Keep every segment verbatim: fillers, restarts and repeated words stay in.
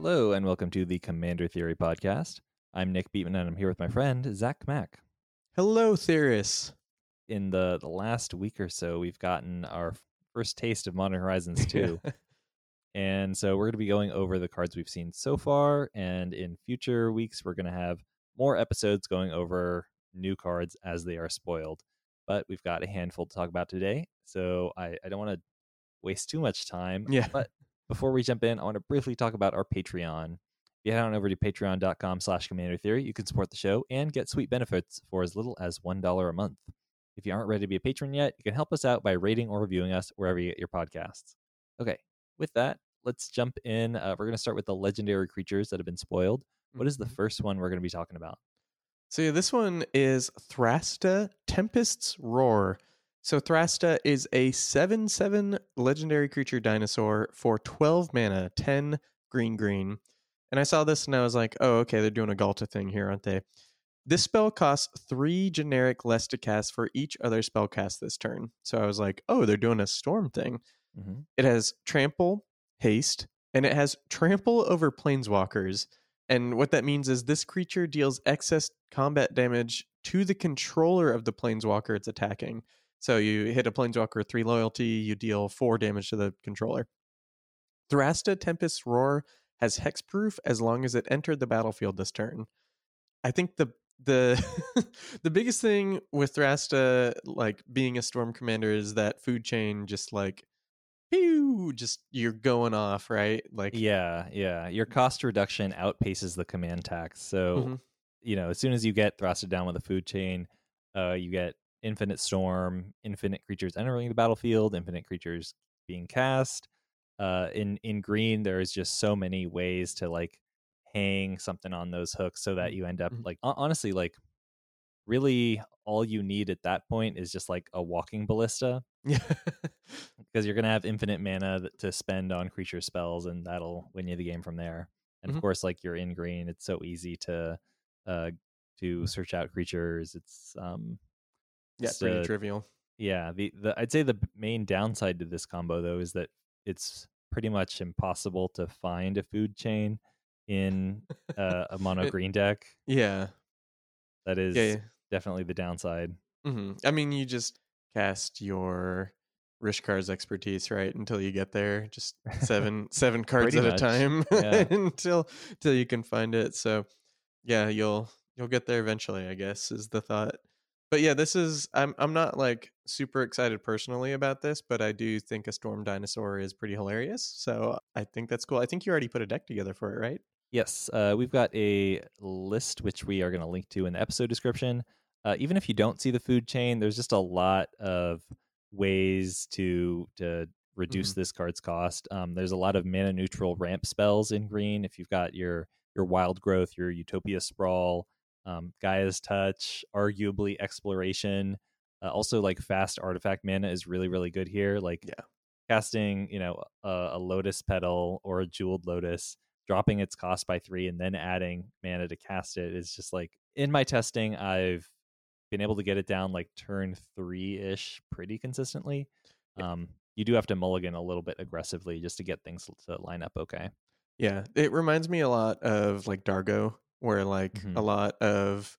Hello, and welcome to the Commander Theory Podcast. I'm Nick Beatman, and I'm here with my friend, Zach Mack. Hello, theorists. In the, the last week or so, we've gotten our first taste of Modern Horizons two. And so we're going to be going over the cards we've seen so far, and in future weeks, we're going to have more episodes going over new cards as they are spoiled. But we've got a handful to talk about today, so I, I don't want to waste too much time. Yeah. But before we jump in, I want to briefly talk about our Patreon. If you head on over to patreon.com slash Commander Theory, you can support the show and get sweet benefits for as little as one dollar a month. If you aren't ready to be a patron yet, you can help us out by rating or reviewing us wherever you get your podcasts. Okay, with that, let's jump in. Uh, we're going to start with the legendary creatures that have been spoiled. What is the first one we're going to be talking about? So yeah, this one is Thrasta, Tempest's Roar. So Thrasta is a seven seven legendary creature dinosaur for twelve mana, ten green green. And I saw this and I was like, oh, okay, they're doing a Galta thing here, aren't they? This spell costs three generic less to cast for each other spell cast this turn. So I was like, oh, they're doing a storm thing. Mm-hmm. It has trample, haste, and it has trample over planeswalkers. And what that means is this creature deals excess combat damage to the controller of the planeswalker it's attacking. So you hit a planeswalker with three loyalty, you deal four damage to the controller. Thrasta Tempest's Roar has hexproof as long as it entered the battlefield this turn. I think the the the biggest thing with Thrasta, like being a storm commander, is that Food Chain just like, pew, just you're going off, right? Like, yeah, yeah. Your cost reduction outpaces the command tax. So mm-hmm. you know, as soon as you get Thrasta down with a Food Chain, uh, you get infinite storm, infinite creatures entering the battlefield, infinite creatures being cast. Uh, in in green, there is just so many ways to like hang something on those hooks so that you end up mm-hmm. like honestly, like really all you need at that point is just like a Walking Ballista, because you're gonna have infinite mana to spend on creature spells, and that'll win you the game from there. And mm-hmm. of course, like you're in green, it's so easy to uh, to search out creatures. It's um. Yeah, so, pretty trivial. Yeah, the, the I'd say the main downside to this combo, though, is that it's pretty much impossible to find a Food Chain in uh, a mono green deck. Yeah. That is yeah, yeah. definitely the downside. Mm-hmm. I mean, you just cast your Rishkar's expertise, right, until you get there. Just seven seven cards pretty at much. a time yeah. until, until you can find it. So, yeah, you'll you'll get there eventually, I guess, is the thought. But yeah, this is, I'm I'm not like super excited personally about this, but I do think a storm dinosaur is pretty hilarious. So I think that's cool. I think you already put a deck together for it, right? Yes, uh, we've got a list, which we are going to link to in the episode description. Uh, even if you don't see the Food Chain, there's just a lot of ways to to reduce mm-hmm. this card's cost. Um, there's a lot of mana neutral ramp spells in green. If you've got your your Wild Growth, your Utopia Sprawl, Um, Gaia's Touch, arguably Exploration, uh, also like fast artifact mana is really really good here. Like yeah. casting, you know, a, a Lotus Petal or a Jeweled Lotus, dropping its cost by three and then adding mana to cast it is just like, in my testing, I've been able to get it down like turn three ish pretty consistently. Yeah. Um, you do have to mulligan a little bit aggressively just to get things to line up okay. Yeah, it reminds me a lot of like Dargo, where like mm-hmm. a lot of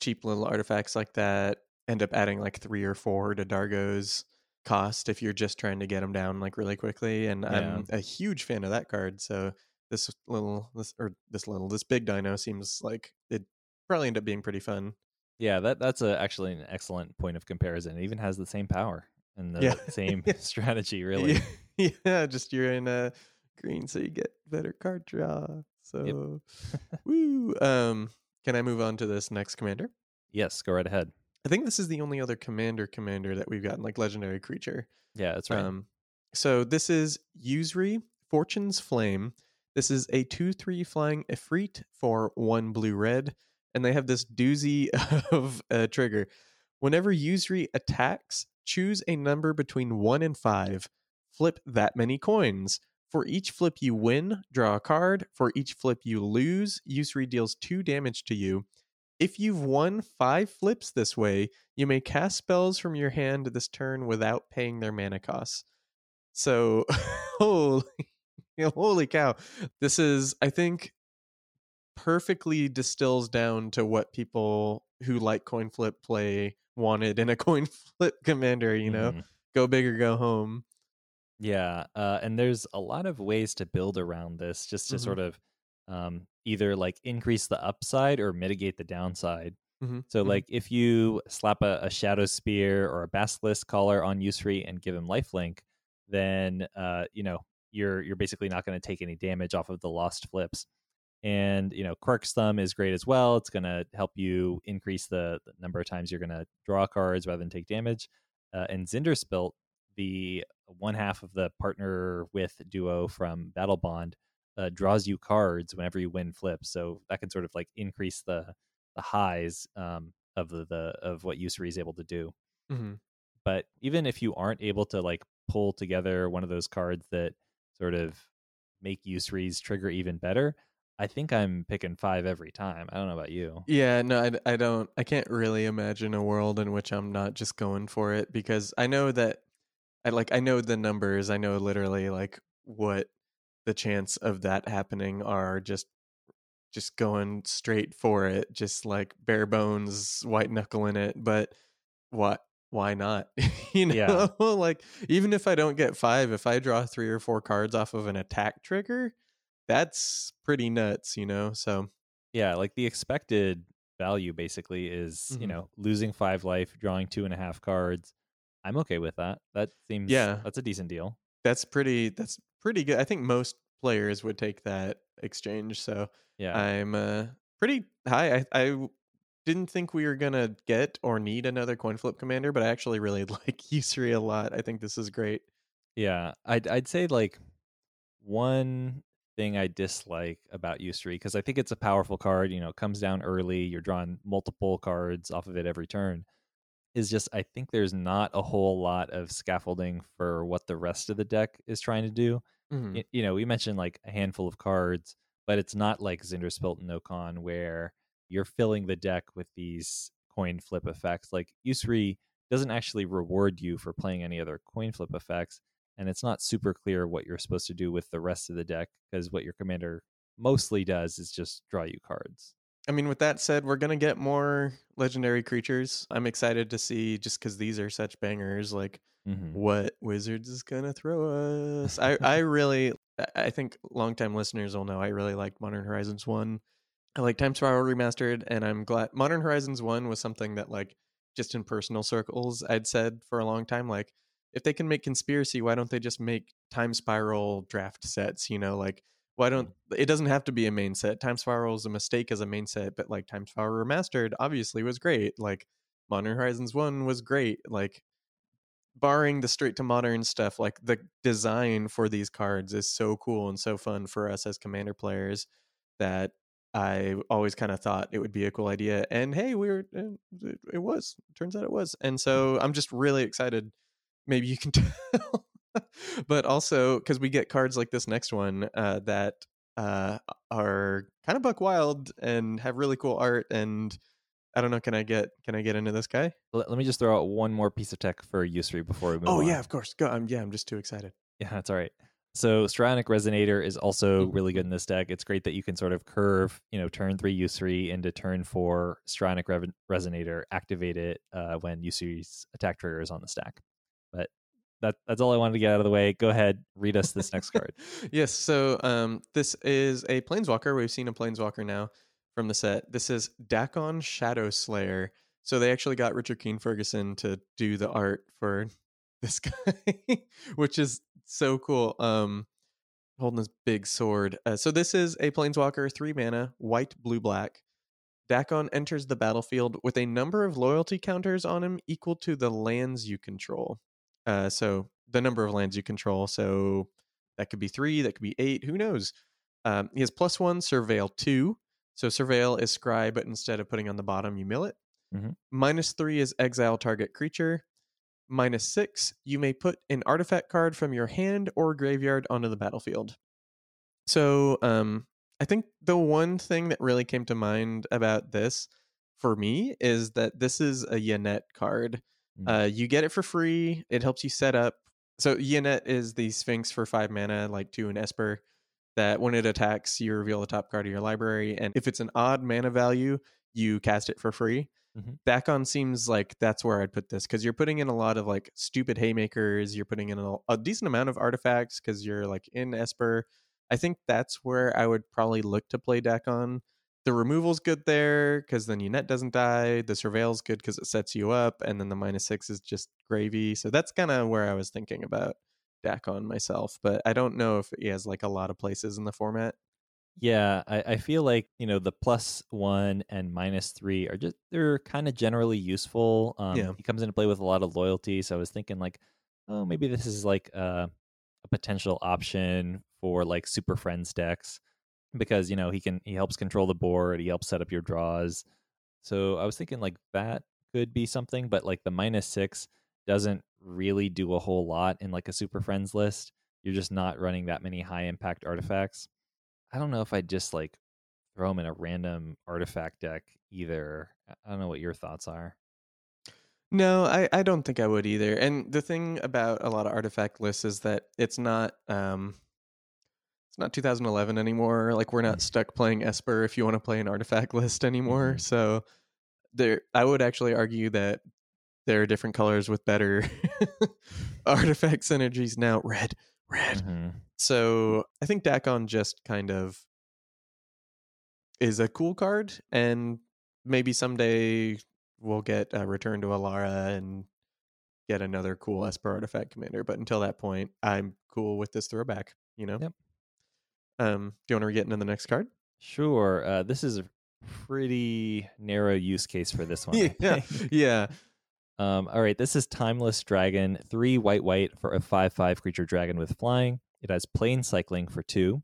cheap little artifacts like that end up adding like three or four to Dargo's cost if you're just trying to get them down like really quickly. And yeah. I'm a huge fan of that card. So this little, this or this little, this big dino seems like it probably end up being pretty fun. Yeah, that that's a, actually an excellent point of comparison. It even has the same power and the yeah. same strategy, really. Yeah. yeah, just you're in a green, so you get better card draw. So, yep. woo. Um, can I move on to this next commander? Yes, go right ahead. I think this is the only other commander commander that we've gotten, like legendary creature. Yeah, that's right. Um, so this is Yusri, Fortune's Flame. This is a two three flying Efreet for one blue red. And they have this doozy of a trigger. Whenever Yusri attacks, choose a number between one and five. Flip that many coins. For each flip you win, draw a card. For each flip you lose, Yusri deals two damage to you. If you've won five flips this way, you may cast spells from your hand this turn without paying their mana costs. So, holy Holy cow. This is, I think, perfectly distills down to what people who like coin flip play wanted in a coin flip commander, you know? Mm. Go big or go home. Yeah, uh, and there's a lot of ways to build around this just to mm-hmm. sort of um, either like increase the upside or mitigate the downside. Mm-hmm. So mm-hmm. like if you slap a, a Shadow Spear or a Basilisk Collar on Yusri and give him lifelink, then uh, you know, you're you're basically not going to take any damage off of the lost flips. And you know, Quirk's Thumb is great as well. It's going to help you increase the, the number of times you're going to draw cards rather than take damage. Uh, and Zinderspilt, the one half of the partner with duo from Battle Bond, uh, draws you cards whenever you win flips. So that can sort of like increase the the highs um, of the, the of what Yusri is able to do. Mm-hmm. But even if you aren't able to like pull together one of those cards that sort of make Yusri's trigger even better, I think I'm picking five every time. I don't know about you. Yeah, no, I, I don't. I can't really imagine a world in which I'm not just going for it, because I know that I like I know the numbers. I know literally like what the chance of that happening are. Just just going straight for it, just like bare bones, white knuckle in it. But what? Why not? You know, yeah. Like even if I don't get five, if I draw three or four cards off of an attack trigger, that's pretty nuts, you know? So yeah, like the expected value basically is, mm-hmm. you know, losing five life, drawing two and a half cards. I'm okay with that. That seems, yeah, that's a decent deal. That's pretty, that's pretty good. I think most players would take that exchange. So yeah, I'm uh, pretty high. I, I didn't think we were going to get or need another coin flip commander, but I actually really like Yusri a lot. I think this is great. Yeah. I'd, I'd say like one thing I dislike about Yusri, because I think it's a powerful card, you know, it comes down early, you're drawing multiple cards off of it every turn, is just I think there's not a whole lot of scaffolding for what the rest of the deck is trying to do. Mm-hmm. It, you know, we mentioned like a handful of cards, but it's not like Zinderspilt and Nokon where you're filling the deck with these coin flip effects. Like Yusri doesn't actually reward you for playing any other coin flip effects, and it's not super clear what you're supposed to do with the rest of the deck, because what your commander mostly does is just draw you cards. I mean, with that said, we're going to get more legendary creatures. I'm excited to see, just because these are such bangers, like mm-hmm. what Wizards is going to throw us. I, I really, I think longtime listeners will know, I really like Modern Horizons one. I like Time Spiral Remastered, and I'm glad Modern Horizons one was something that, like, just in personal circles, I'd said for a long time, like, if they can make Conspiracy, why don't they just make Time Spiral draft sets? You know, like, why don't, it doesn't have to be a main set. Time Spiral is a mistake as a main set, but like Time Spiral Remastered obviously was great. Like Modern Horizons one was great. Like, barring the straight to modern stuff, like the design for these cards is so cool and so fun for us as commander players that I always kind of thought it would be a cool idea. And hey, we were, it was, turns out it was. And so I'm just really excited. Maybe you can tell, but also because we get cards like this next one uh, that uh, are kind of buck wild and have really cool art. And I don't know, can I get can I get into this guy? Let, let me just throw out one more piece of tech for Yusri before we move oh, on. Oh yeah, of course. Go. Um, yeah, I'm just too excited. Yeah, that's all right. So Strionic Resonator is also really good in this deck. It's great that you can sort of curve, you know, turn three Yusri into turn four Strionic Re- Resonator. Activate it uh, when Yusri's attack trigger is on the stack. But that that's all I wanted to get out of the way. Go ahead, read us this next card. Yes, so um, this is a Planeswalker. We've seen a Planeswalker now from the set. This is Dakkon Shadow Slayer. So they actually got Richard Keane Ferguson to do the art for this guy, which is so cool. Um, holding this big sword. Uh, so this is a Planeswalker, three mana, white, blue, black. Dakkon enters the battlefield with a number of loyalty counters on him equal to the lands you control. Uh, so the number of lands you control. So that could be three, that could be eight, who knows? Um, he has plus one, Surveil two. So Surveil is Scry, but instead of putting on the bottom, you mill it. Mm-hmm. Minus three is exile target creature. Minus six, you may put an artifact card from your hand or graveyard onto the battlefield. So um, I think the one thing that really came to mind about this for me is that this is a Yennett card. Uh, you get it for free. It helps you set up So Yennett is the Sphinx for five mana, like two in Esper, that when it attacks, you reveal the top card of your library. And if it's an odd mana value, you cast it for free. Mm-hmm. Dakkon seems like that's where I'd put this, because you're putting in a lot of like stupid haymakers. You're putting in a, a decent amount of artifacts because you're like in Esper. I think that's where I would probably look to play Dakkon. The removal's good there because then Yennett doesn't die. The Surveil's good because it sets you up. And then the minus six is just gravy. So that's kind of where I was thinking about Dakkon myself. But I don't know if he has like a lot of places in the format. Yeah, I, I feel like, you know, the plus one and minus three are just, they're kind of generally useful. Um, yeah. He comes into play with a lot of loyalty. So I was thinking like, oh, maybe this is like a, a potential option for like Super Friends decks. Because, you know, he can he helps control the board, he helps set up your draws. So I was thinking like that could be something, but like the minus six doesn't really do a whole lot in like a Super Friends list. You're just not running that many high impact artifacts. I don't know if I'd just like throw him in a random artifact deck either. I don't know what your thoughts are. No, I, I don't think I would either. And the thing about a lot of artifact lists is that it's not um not two thousand eleven anymore. Like, we're not stuck playing Esper if you want to play an artifact list anymore. Mm-hmm. So there, I would actually argue that there are different colors with better artifact synergies now. Red, red. Mm-hmm. So I think Dakkon just kind of is a cool card, and maybe someday we'll get a Return to Alara and get another cool Esper artifact commander. But until that point, I'm cool with this throwback, you know? Yep. Um, do you want to get into the next card? Sure. Uh, this is a pretty narrow use case for this one. yeah. yeah. Um, all right. This is Timeless Dragon, three white white for a five five creature dragon with flying. It has Plane Cycling for two,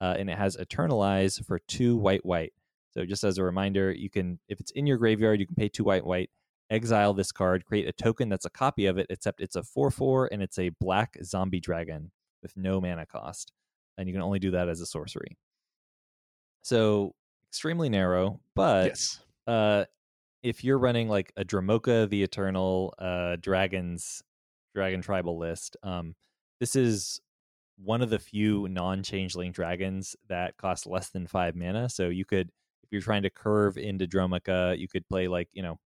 uh, and it has Eternalize for two white white. So just as a reminder, you can, if it's in your graveyard, you can pay two white white, exile this card, create a token that's a copy of it, except it's a four four and it's a black zombie dragon with no mana cost. And you can only do that as a sorcery. So extremely narrow, but yes. uh, if you're running like a Dromoka the Eternal uh, Dragons Dragon Tribal list, um, this is one of the few non-changeling dragons that cost less than five mana. So you could, if you're trying to curve into Dromoka, you could play like, you know,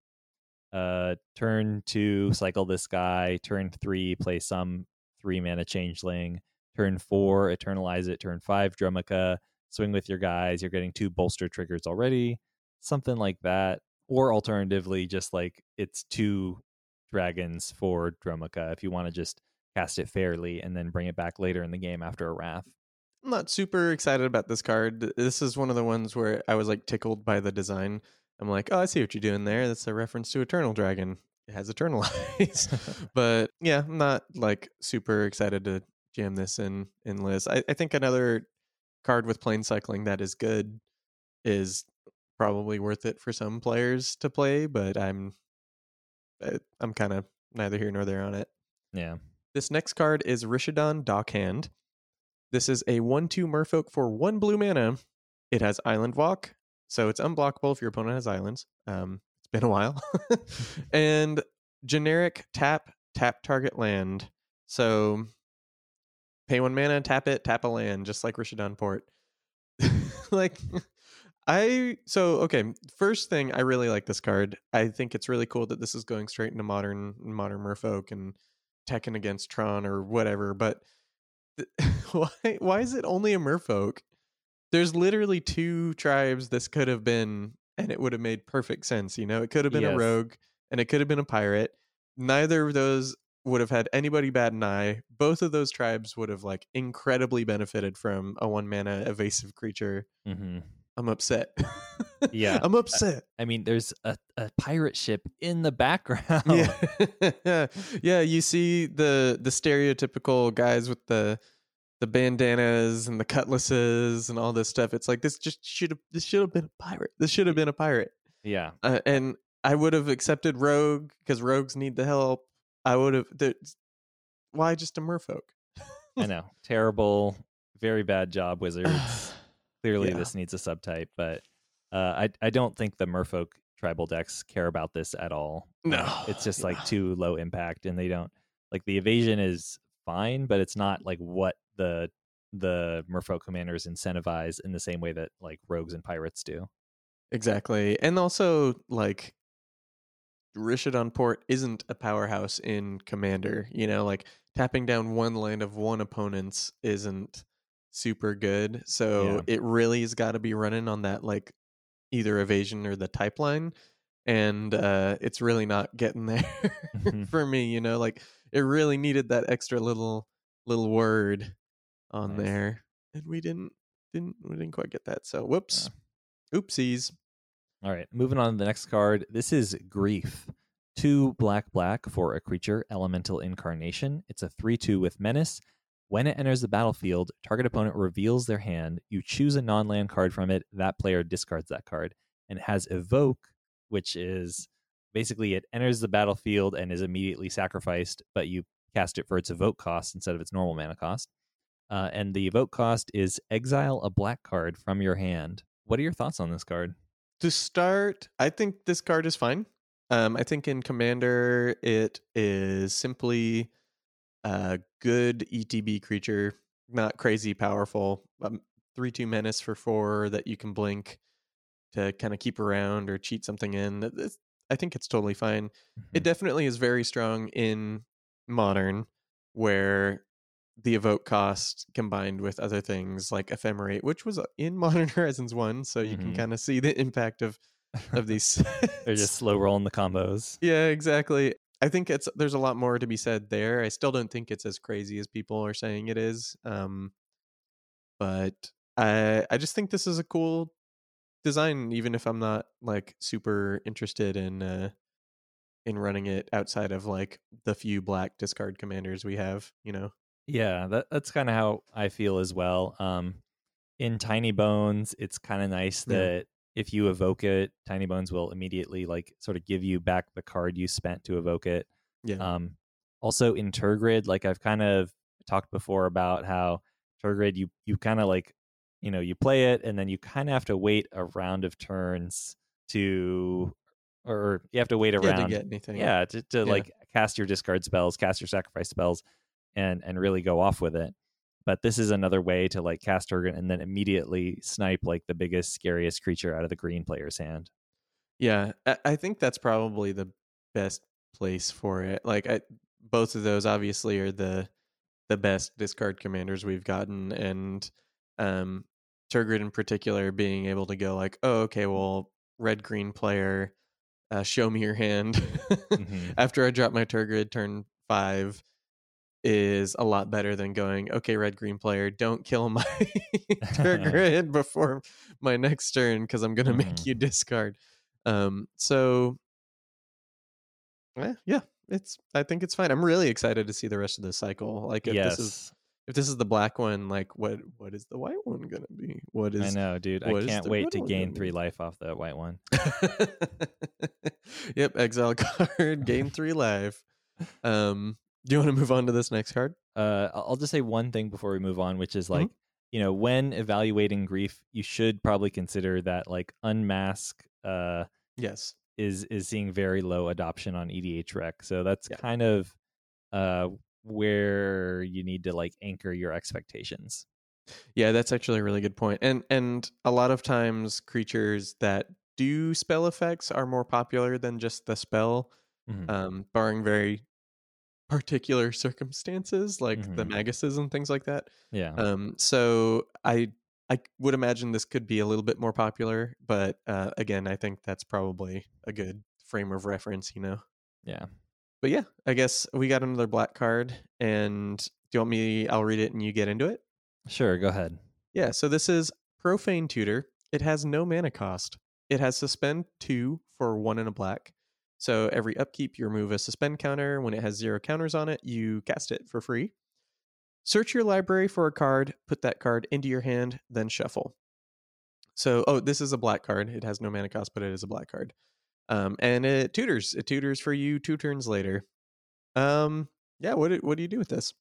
uh, turn two, cycle this guy, turn three, play some three mana changeling, turn four, Eternalize it, turn five, Dromoka, swing with your guys, you're getting two bolster triggers already, something like that. Or alternatively, just like it's two dragons for Dromoka if you want to just cast it fairly and then bring it back later in the game after a wrath. I'm not super excited about this card. This is one of the ones where I was like tickled by the design. I'm like, oh, I see what you're doing there. That's a reference to Eternal Dragon. It has Eternalize. But yeah, I'm not like super excited to jam this in in Liz. I, I think another card with Plane Cycling that is good is probably worth it for some players to play, but I'm I'm kind of neither here nor there on it. Yeah. This next card is Rishadan Dockhand. This is a one two Merfolk for one blue mana. It has Island Walk, so it's unblockable if your opponent has islands. Um, it's been a while. And generic tap, tap target land. So pay one mana, tap it, tap a land, just like Rishadan Port. Like, I... So, okay, first thing, I really like this card. I think it's really cool that this is going straight into Modern modern Merfolk and Tekken against Tron or whatever, but th- why, why is it only a Merfolk? There's literally two tribes this could have been, and it would have made perfect sense, you know? It could have been yes. a rogue, and it could have been a pirate. Neither of those would have had anybody bat an eye. Both of those tribes would have like incredibly benefited from a one mana evasive creature. Mm-hmm. I'm upset. Yeah. I'm upset. I, I mean, there's a, a pirate ship in the background. Yeah. yeah. yeah. You see the, the stereotypical guys with the, the bandanas and the cutlasses and all this stuff. It's like, this just should have, this should have been a pirate. This should have been a pirate. Yeah. Uh, and I would have accepted rogue because rogues need the help. I would have. Why just a merfolk? I know. Terrible. Very bad job, Wizards. Clearly, yeah. This needs a subtype, but uh, I I don't think the merfolk tribal decks care about this at all. No. It's just yeah. like too low impact, and they don't. Like the evasion is fine, but it's not like what the the Merfolk commanders incentivize in the same way that like rogues and pirates do. Exactly. And also like Rishadan Port isn't a powerhouse in Commander, you know, like tapping down one land of one opponent's isn't super good. So yeah. It really has got to be running on that like either evasion or the type line. And uh, it's really not getting there for me, you know, like it really needed that extra little little word on nice. There. And we didn't didn't we didn't quite get that. So whoops. Yeah. Oopsies. All right, moving on to the next card. This is Grief. Two black black for a creature, elemental incarnation. It's a three two with menace. When it enters the battlefield, target opponent reveals their hand. You choose a non-land card from it. That player discards that card. And it has Evoke, which is basically it enters the battlefield and is immediately sacrificed, but you cast it for its Evoke cost instead of its normal mana cost. Uh, and the Evoke cost is exile a black card from your hand. What are your thoughts on this card? To start, I think this card is fine. Um, I think in Commander, it is simply a good E T B creature, not crazy powerful. Um, three two menace for four that you can blink to kind of keep around or cheat something in. It's, I think it's totally fine. Mm-hmm. It definitely is very strong in Modern, where the Evoke cost combined with other things like Ephemerate, which was in Modern Horizons one, so you mm-hmm. can kind of see the impact of of these. They're just slow rolling the combos. Yeah, exactly. I think it's there's a lot more to be said there. I still don't think it's as crazy as people are saying it is. Um, but I I just think this is a cool design, even if I'm not like super interested in uh, in running it outside of like the few black discard commanders we have, you know. Yeah, that, that's kind of how I feel as well. Um, in Tiny Bones, it's kind of nice that yeah. if you evoke it, Tiny Bones will immediately like sort of give you back the card you spent to evoke it. Yeah. Um, also in Turgrid, like I've kind of talked before about how Turgrid, you you kind of like, you know, you play it and then you kind of have to wait a round of turns to, or you have to wait a yeah, round to get anything. Yeah, to, to yeah. like cast your discard spells, cast your sacrifice spells. and and really go off with it. But this is another way to like cast Turgrid and then immediately snipe like the biggest, scariest creature out of the green player's hand. Yeah, I think that's probably the best place for it. Like I, both of those obviously are the the best discard commanders we've gotten, and um, Turgrid in particular being able to go like, oh, okay, well, red-green player, uh, show me your hand. mm-hmm. After I drop my Turgrid turn five, is a lot better than going, okay, red green player, don't kill my Turgrid before my next turn because I'm gonna mm. make you discard. Um, so yeah, yeah, it's I think it's fine. I'm really excited to see the rest of the cycle. Like if yes. this is if this is the black one, like what what is the white one gonna be? What is I know, dude. I can't wait to gain three life off that white one. Yep, exile card, gain three life. Um Do you want to move on to this next card? Uh, I'll just say one thing before we move on, which is like, mm-hmm. you know, when evaluating Grief, you should probably consider that like Unmask uh, yes, is is seeing very low adoption on E D H Rec. So that's yeah. kind of uh, where you need to like anchor your expectations. Yeah, that's actually a really good point. And, and a lot of times creatures that do spell effects are more popular than just the spell, mm-hmm. um, barring very particular circumstances like mm-hmm. the Maguses and things like that. Yeah. Um. So I I would imagine this could be a little bit more popular, but uh, again, I think that's probably a good frame of reference, you know. Yeah. But yeah, I guess we got another black card, and do you want me? I'll read it, and you get into it. Sure. Go ahead. Yeah. So this is Profane Tutor. It has no mana cost. It has suspend two for one and a black. So every upkeep, you remove a suspend counter. When it has zero counters on it, you cast it for free. Search your library for a card, put that card into your hand, then shuffle. So, oh, this is a black card. It has no mana cost, but it is a black card. Um, and it tutors. It tutors for you two turns later. Um, yeah, what do, what do you do with this?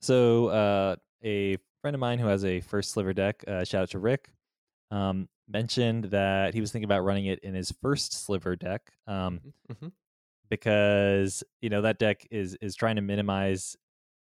So uh, a friend of mine who has a First Sliver deck, uh, shout out to Rick, um, mentioned that he was thinking about running it in his First Sliver deck um, mm-hmm. because, you know, that deck is is trying to minimize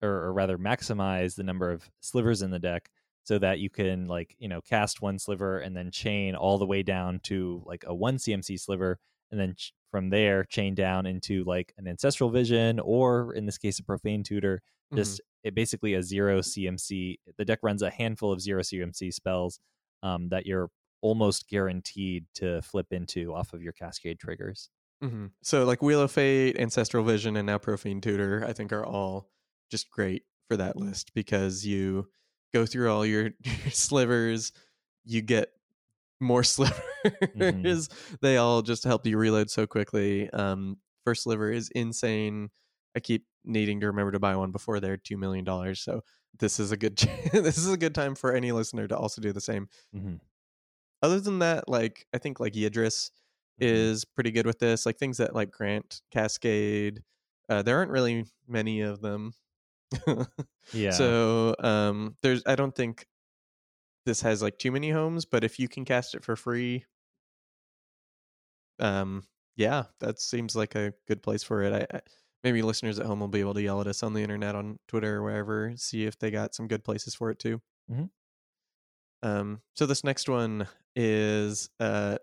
or, or rather maximize the number of slivers in the deck so that you can, like, you know, cast one sliver and then chain all the way down to like a one C M C sliver, and then ch- from there chain down into like an Ancestral Vision, or in this case a Profane Tutor. Just mm-hmm. It basically a zero C M C. The deck runs a handful of zero C M C spells um, that you're almost guaranteed to flip into off of your Cascade triggers. Mm-hmm. So like Wheel of Fate, Ancestral Vision, and now Profane Tutor, I think are all just great for that list, because you go through all your, your slivers, you get more slivers. Mm-hmm. They all just help you reload so quickly. Um, First Sliver is insane. I keep needing to remember to buy one before they're two million dollars. So this is a good this is a good time for any listener to also do the same. Mm-hmm. Other than that, like I think like Yidris mm-hmm. is pretty good with this. Like things that like Grant, Cascade. Uh, there aren't really many of them. Yeah. So um, there's I don't think this has like too many homes, but if you can cast it for free, um, yeah, that seems like a good place for it. I, I Maybe listeners at home will be able to yell at us on the internet, on Twitter or wherever, see if they got some good places for it too. Mm-hmm. Um, so this next one is uh,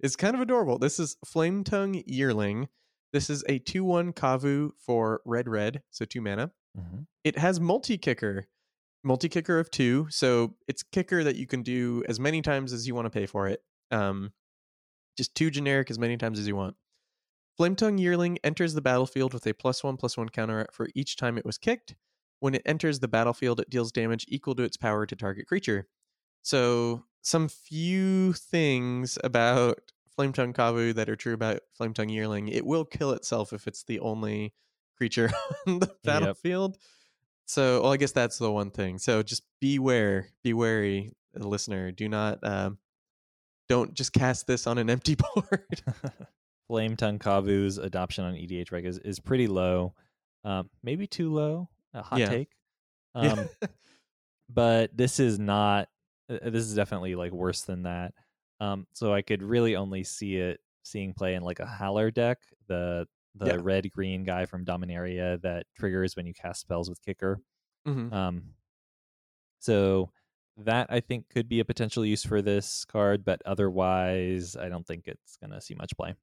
is kind of adorable. This is Flametongue Yearling. This is a two one Kavu for red red, so two mana. Mm-hmm. It has multi-kicker, multi-kicker of two, so it's kicker that you can do as many times as you want to pay for it. Um, just two generic as many times as you want. Flametongue Yearling enters the battlefield with a plus one, plus one counter for each time it was kicked. When it enters the battlefield, it deals damage equal to its power to target creature. So, some few things about Flametongue Kavu that are true about Flametongue Yearling. It will kill itself if it's the only creature on the battlefield. Yep. So, well, I guess that's the one thing. So, just beware, be wary, listener. Do not, um, don't just cast this on an empty board. Flametongue Kavu's adoption on E D H reg is, is pretty low, um, maybe too low. A hot yeah. take, um, yeah. But this is not. Uh, this is definitely like worse than that. Um, so I could really only see it seeing play in like a Howler deck, the the yeah. red green guy from Dominaria that triggers when you cast spells with kicker. Mm-hmm. Um, so that I think could be a potential use for this card, but otherwise I don't think it's gonna see much play.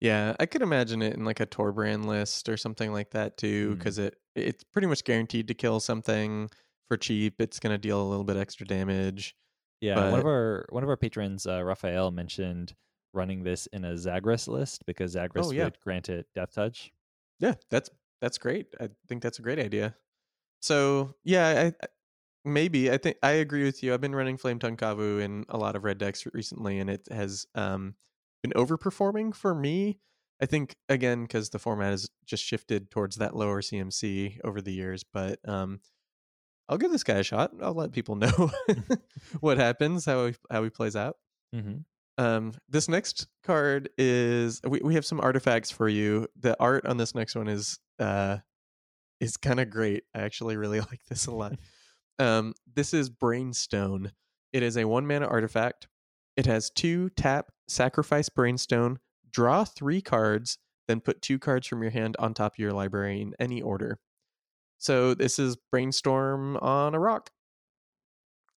Yeah, I could imagine it in like a Torbrand list or something like that too, because mm. it it's pretty much guaranteed to kill something for cheap. It's going to deal a little bit extra damage. Yeah, but... one of our one of our patrons, uh, Raphael, mentioned running this in a Zagras list because Zagras oh, yeah. would grant it Death Touch. Yeah, that's that's great. I think that's a great idea. So yeah, I, maybe I think I agree with you. I've been running Flametongue Kavu in a lot of red decks recently, and it has. Um, been overperforming for me, I think, again, because the format has just shifted towards that lower C M C over the years. But um, I'll give this guy a shot. I'll let people know what happens, how he, how he plays out. Mm-hmm. Um, this next card is we, we have some artifacts for you. The art on this next one is uh, is kind of great. I actually really like this a lot. um, this is Brainstone. It is a one mana artifact. It has two tap, sacrifice Brainstone, draw three cards, then put two cards from your hand on top of your library in any order. So this is Brainstorm on a rock.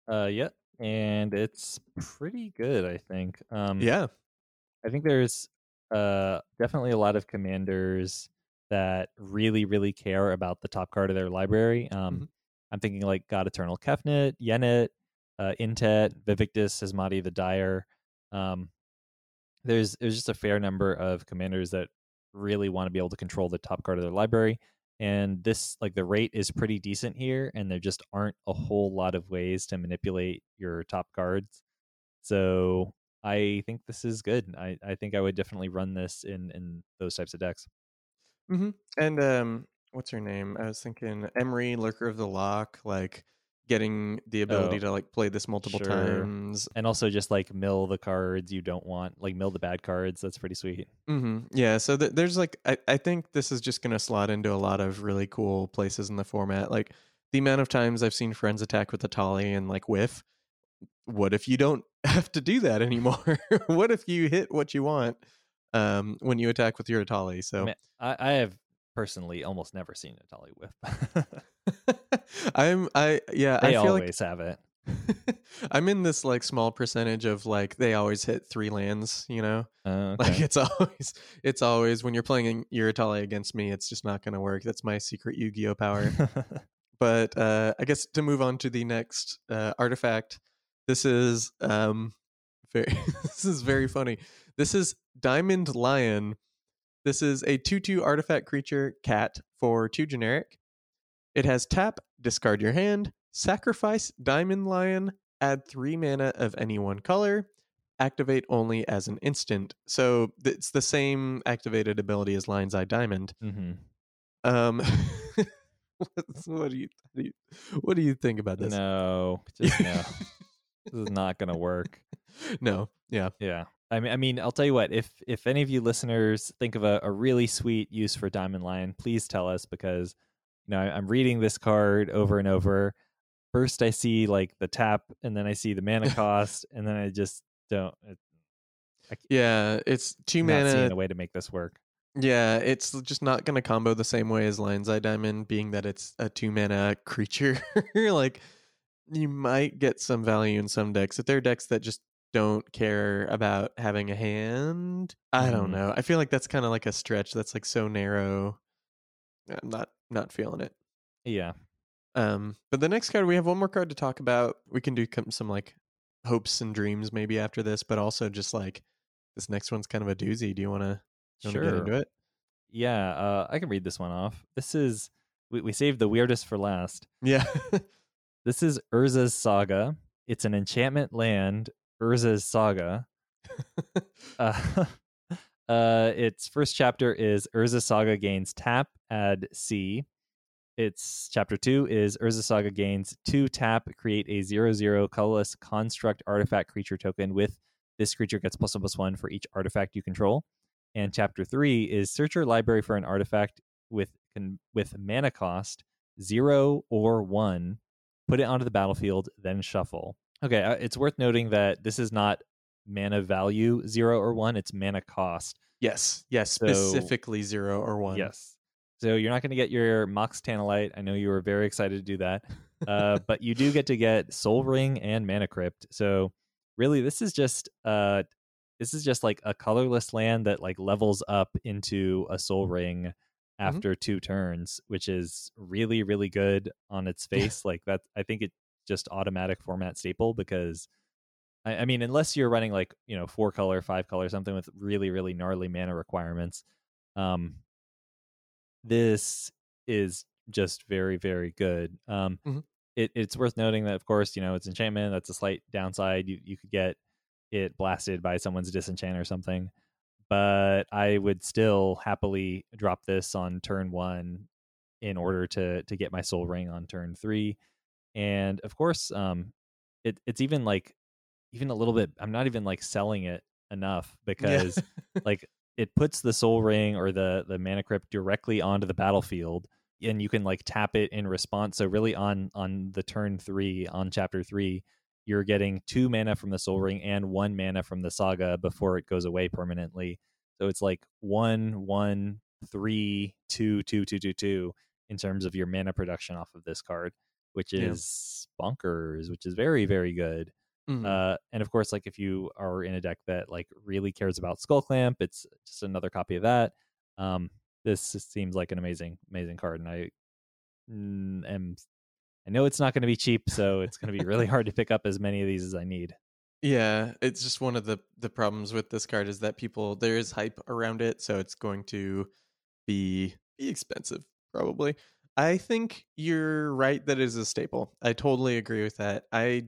Uh, yeah, and it's pretty good, I think. Um, yeah. I think there's uh, definitely a lot of commanders that really, really care about the top card of their library. Um, mm-hmm. I'm thinking like God Eternal Kefnet, Yennett, Uh, Intet, Vivictus, Asmati the Dire. Um, there's there's just a fair number of commanders that really want to be able to control the top card of their library, and this like the rate is pretty decent here, and there just aren't a whole lot of ways to manipulate your top cards. So I think this is good. I, I think I would definitely run this in, in those types of decks. Mm-hmm. And um, what's her name? I was thinking Emery, Lurker of the Lock, like. Getting the ability oh, to like play this multiple sure. times, and also just like mill the cards you don't want, like mill the bad cards. That's pretty sweet. Mm-hmm. Yeah, so th- there's like I-, I think this is just gonna slot into a lot of really cool places in the format. Like the amount of times I've seen friends attack with Atali and like whiff. What if you don't have to do that anymore? What if you hit what you want um, when you attack with your Atali? So Man, I-, I have personally almost never seen Atali whiff. I'm I yeah they I feel always like, have it. I'm in this like small percentage of like they always hit three lands, you know. Uh, okay. Like it's always it's always when you're playing your Atali against me, it's just not going to work. That's my secret Yu-Gi-Oh power. But uh, I guess to move on to the next uh, artifact, this is um very this is very funny. This is Diamond Lion. This is a two two artifact creature cat for two generic. It has tap, discard your hand, sacrifice Diamond Lion, add three mana of any one color, activate only as an instant. So it's the same activated ability as Lion's Eye Diamond. Mm-hmm. Um, what do you, do you what do you think about this? No, just no. This is not going to work. No. Yeah. Yeah. I mean, I mean, I'll tell you what, if if any of you listeners think of a, a really sweet use for Diamond Lion, please tell us, because you know I, I'm reading this card over and over. First, I see like the tap, and then I see the mana cost, and then I just don't. It, I, yeah, it's two I'm mana. Not seeing a way to make this work. Yeah, it's just not going to combo the same way as Lion's Eye Diamond, being that it's a two mana creature. Like you might get some value in some decks. If there are decks that just don't care about having a hand, I don't know. I feel like that's kind of like a stretch. That's like so narrow. I'm not not feeling it. Yeah. Um. But the next card, we have one more card to talk about. We can do some like hopes and dreams maybe after this, but also just like this next one's kind of a doozy. Do you want to sure. get into it? Yeah. Uh, I can read this one off. This is we we saved the weirdest for last. Yeah. This is Urza's Saga. It's an enchantment land. Urza's Saga. uh, uh, its first chapter is Urza's Saga gains tap, add C. Its chapter two is Urza's Saga gains two tap, create a zero zero colorless construct artifact creature token with this creature gets plus one plus one for each artifact you control. And chapter three is search your library for an artifact with with mana cost zero or one, put it onto the battlefield, then shuffle. Okay, it's worth noting that this is not mana value zero or one, it's mana cost. Yes, yes, so, specifically zero or one. Yes. So you're not going to get your Mox Tantalite. I know you were very excited to do that. Uh, but you do get to get Sol Ring and Mana Crypt. So really this is just uh this is just like a colorless land that like levels up into a Sol Ring after mm-hmm. two turns, which is really, really good on its face. Like that I think it just automatic format staple, because I, I mean unless you're running like you know four color five color something with really really gnarly mana requirements, um this is just very very good. um mm-hmm. it, it's worth noting that of course you know it's enchantment, that's a slight downside. You, you could get it blasted by someone's disenchant or something, but I would still happily drop this on turn one in order to to get my Sol Ring on turn three. And of course, um, it, it's even like even a little bit. I'm not even like selling it enough, because yeah. like it puts the Sol Ring or the the Mana Crypt directly onto the battlefield, and you can like tap it in response. So really, on on the turn three on chapter three, you're getting two mana from the Sol Ring and one mana from the Saga before it goes away permanently. So it's like one one three two two two two two in terms of your mana production off of this card, which is yeah. bonkers, which is very, very good. Mm-hmm. Uh, and of course, like if you are in a deck that like really cares about Skullclamp, it's just another copy of that. Um, this seems like an amazing, amazing card. And I mm, am, I know it's not going to be cheap, so it's going to be really hard to pick up as many of these as I need. Yeah, it's just one of the, the problems with this card is that people, there is hype around it, so it's going to be, be expensive, probably. I think you're right that it is a staple. I totally agree with that. I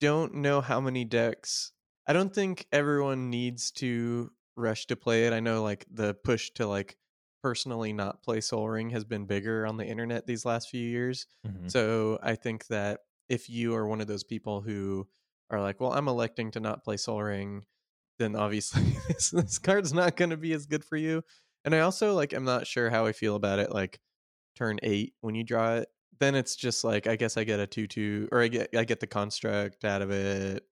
don't know how many decks. I don't think everyone needs to rush to play it. I know like the push to like personally not play Sol Ring has been bigger on the internet these last few years. Mm-hmm. So I think that if you are one of those people who are like, well, I'm electing to not play Sol Ring, then obviously this, this card's not going to be as good for you. And I also like, I'm not sure how I feel about it. Like, turn eight when you draw it, then it's just like I guess I get a two two or I get I get the construct out of it,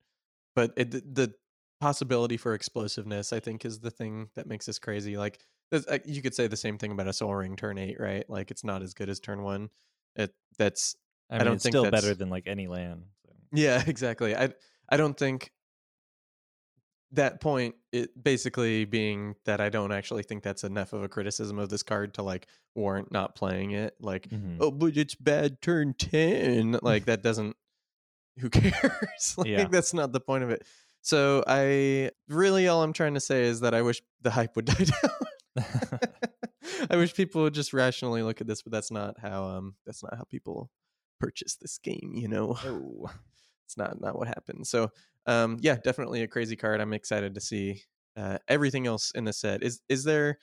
but it, the, the possibility for explosiveness I think is the thing that makes this crazy. Like you could say the same thing about a Sol Ring turn eight, right? Like it's not as good as turn one, It that's I, mean, I don't it's think still that's better than like any land. So. Yeah, exactly. I I don't think that point it basically being that I don't actually think that's enough of a criticism of this card to like warrant not playing it. Like, mm-hmm. oh, but it's bad turn ten. Like that doesn't. Who cares? Like yeah. that's not the point of it. So I really all I'm trying to say is that I wish the hype would die down. I wish people would just rationally look at this, but that's not how um that's not how people purchase this game, you know. Oh. It's not not what happened. So um yeah, definitely a crazy card. I'm excited to see uh, everything else in the set. Is is there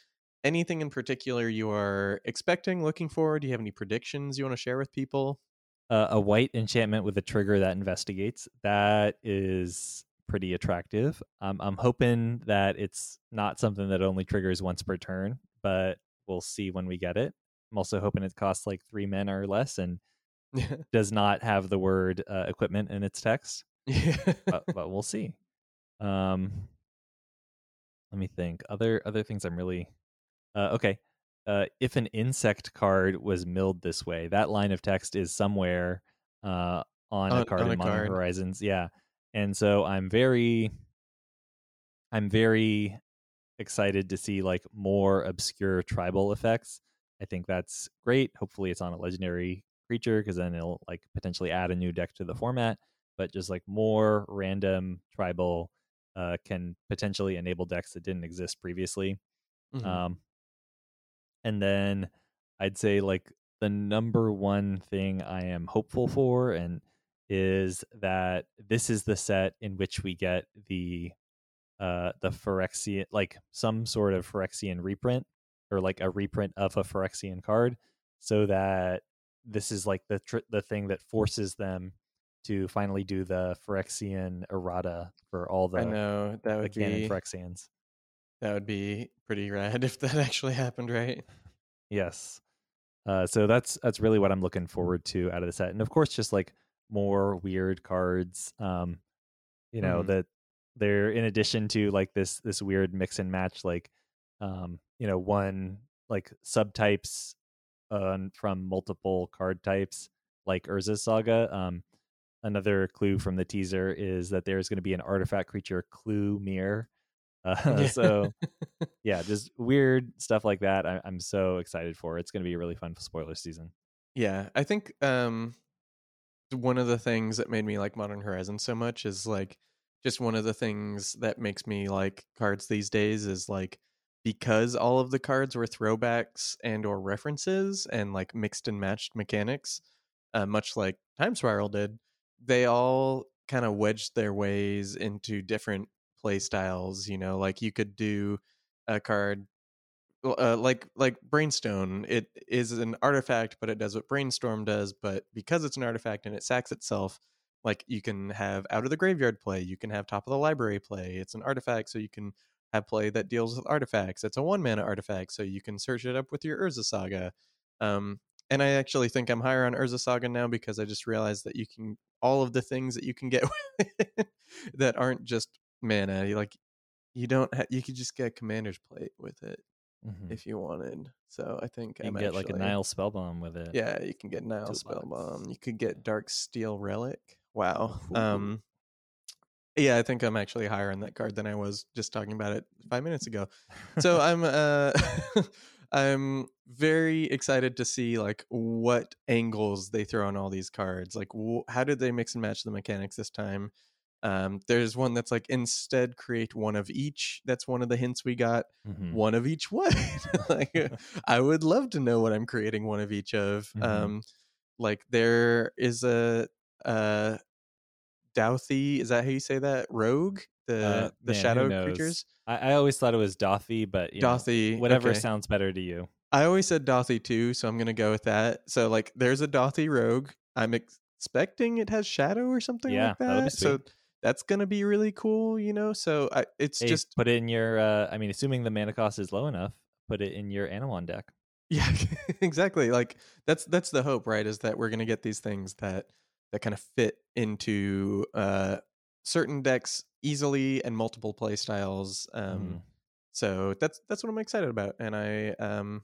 anything in particular you are expecting, looking forward? Do you have any predictions you want to share with people? Uh, a white enchantment with a trigger that investigates. That is pretty attractive. Um, I'm hoping that it's not something that only triggers once per turn, but we'll see when we get it. I'm also hoping it costs like three mana or less and does not have the word uh, equipment in its text. Yeah. but, but we'll see. Um, let me think. Other other things I'm really... Uh, okay. Uh, if an insect card was milled this way, that line of text is somewhere uh, on, on a card on in a Modern card. Horizons. Yeah. And so I'm very, I'm very excited to see like more obscure tribal effects. I think that's great. Hopefully it's on a legendary creature because then it'll like potentially add a new deck to the format. But just like more random tribal uh, can potentially enable decks that didn't exist previously. Mm-hmm. Um, and then I'd say like the number one thing I am hopeful for and is that this is the set in which we get the uh, the Phyrexian, like some sort of Phyrexian reprint or like a reprint of a Phyrexian card, so that this is like the tr- the thing that forces them to finally do the Phyrexian errata for all the, I know, that would the canon be... Phyrexians. That would be pretty rad if that actually happened, right? Yes. Uh, so that's that's really what I'm looking forward to out of the set. And of course, just like more weird cards, um, you know, mm-hmm. that they're in addition to like this this weird mix and match, like, um, you know, one like subtypes uh, from multiple card types like Urza's Saga. Um, another clue from the teaser is that there's going to be an artifact creature clue mirror. Uh, yeah. So yeah, just weird stuff like that. I, I'm so excited for it. It's going to be a really fun spoiler season. Yeah, I think um, one of the things that made me like Modern Horizons so much is like just one of the things that makes me like cards these days is like because all of the cards were throwbacks and or references and like mixed and matched mechanics, uh, much like Time Spiral did, they all kind of wedged their ways into different play styles, you know, like you could do a card uh, like like Brainstone. It is an artifact, but it does what Brainstorm does. But because it's an artifact and it sacks itself, like you can have out of the graveyard play, you can have top of the library play. It's an artifact, so you can have play that deals with artifacts. It's a one mana artifact, so you can search it up with your Urza Saga. Um, and I actually think I'm higher on Urza Saga now because I just realized that you can all of the things that you can get with it that aren't just mana, you like you don't ha- you could just get Commander's Plate with it mm-hmm. if you wanted. So I think you can I'm get actually, like a Nihil Spellbomb with it. Yeah, you can get Nihil Spellbomb. You could get Dark Steel Relic. Wow. Ooh. Um yeah, I think I'm actually higher on that card than I was just talking about it five minutes ago. So I'm uh I'm very excited to see like what angles they throw on all these cards. Like wh- how did they mix and match the mechanics this time? Um, there's one that's like, instead create one of each. That's one of the hints we got. Mm-hmm. One of each what? Like, I would love to know what I'm creating one of each of. Mm-hmm. Um, like there is a, uh, Dothi. Is that how you say that? Rogue? The, uh, the man, shadow creatures? I, I always thought it was Dothi, but you Dothi, know, whatever okay. sounds better to you. I always said Dothi too. So I'm going to go with that. So like there's a Dothi Rogue. I'm ex- expecting it has shadow or something yeah, like that. So that's going to be really cool, you know? So I, it's hey, just... Put it in your... Uh, I mean, assuming the mana cost is low enough, put it in your Anilon deck. Yeah, exactly. Like, that's that's the hope, right? Is that we're going to get these things that, that kind of fit into uh, certain decks easily and multiple play styles. Um, mm. So that's that's what I'm excited about. And I um,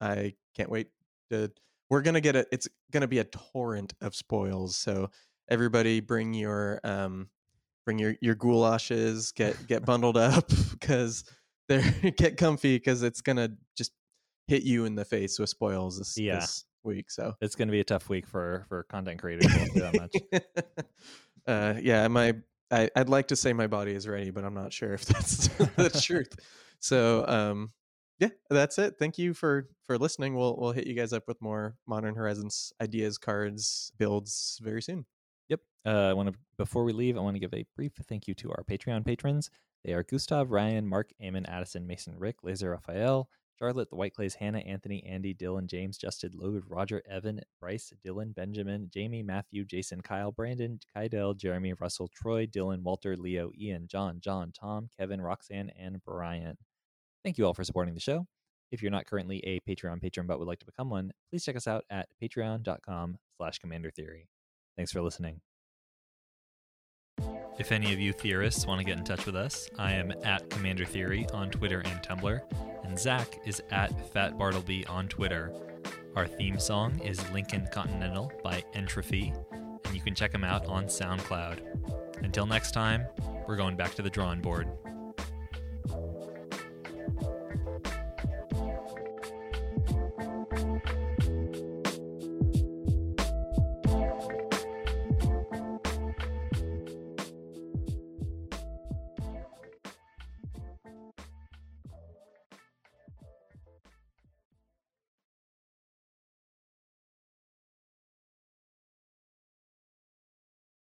I can't wait to... we're gonna get a it's gonna be a torrent of spoils. So everybody, bring your um, bring your your goulashes. Get get bundled up because they're get comfy because it's gonna just hit you in the face with spoils this, yeah. this week. So it's gonna be a tough week for for content creators. That much. Uh, yeah, my I, I'd like to say my body is ready, but I'm not sure if that's the truth. So um, yeah, that's it. Thank you for for listening. We'll we'll hit you guys up with more Modern Horizons ideas, cards, builds very soon. Yep. Uh, I want to before we leave, I want to give a brief thank you to our Patreon patrons. They are Gustav, Ryan, Mark, Eamon, Addison, Mason, Rick, Laser, Raphael, Charlotte, The White Clays, Hannah, Anthony, Andy, Dylan, James, Justin, Load, Roger, Evan, Bryce, Dylan, Benjamin, Jamie, Matthew, Jason, Kyle, Brandon, Kydell, Jeremy, Russell, Troy, Dylan, Walter, Leo, Ian, John, John, Tom, Kevin, Roxanne, and Brian. Thank you all for supporting the show. If you're not currently a Patreon patron but would like to become one, please check us out at patreon.com slash Commander Theory. Thanks for listening. If any of you theorists want to get in touch with us, I am at Commander Theory on Twitter and Tumblr, and Zach is at Fat Bartleby on Twitter. Our theme song is Lincoln Continental by Entropy, and you can check them out on SoundCloud. Until next time, we're going back to the drawing board.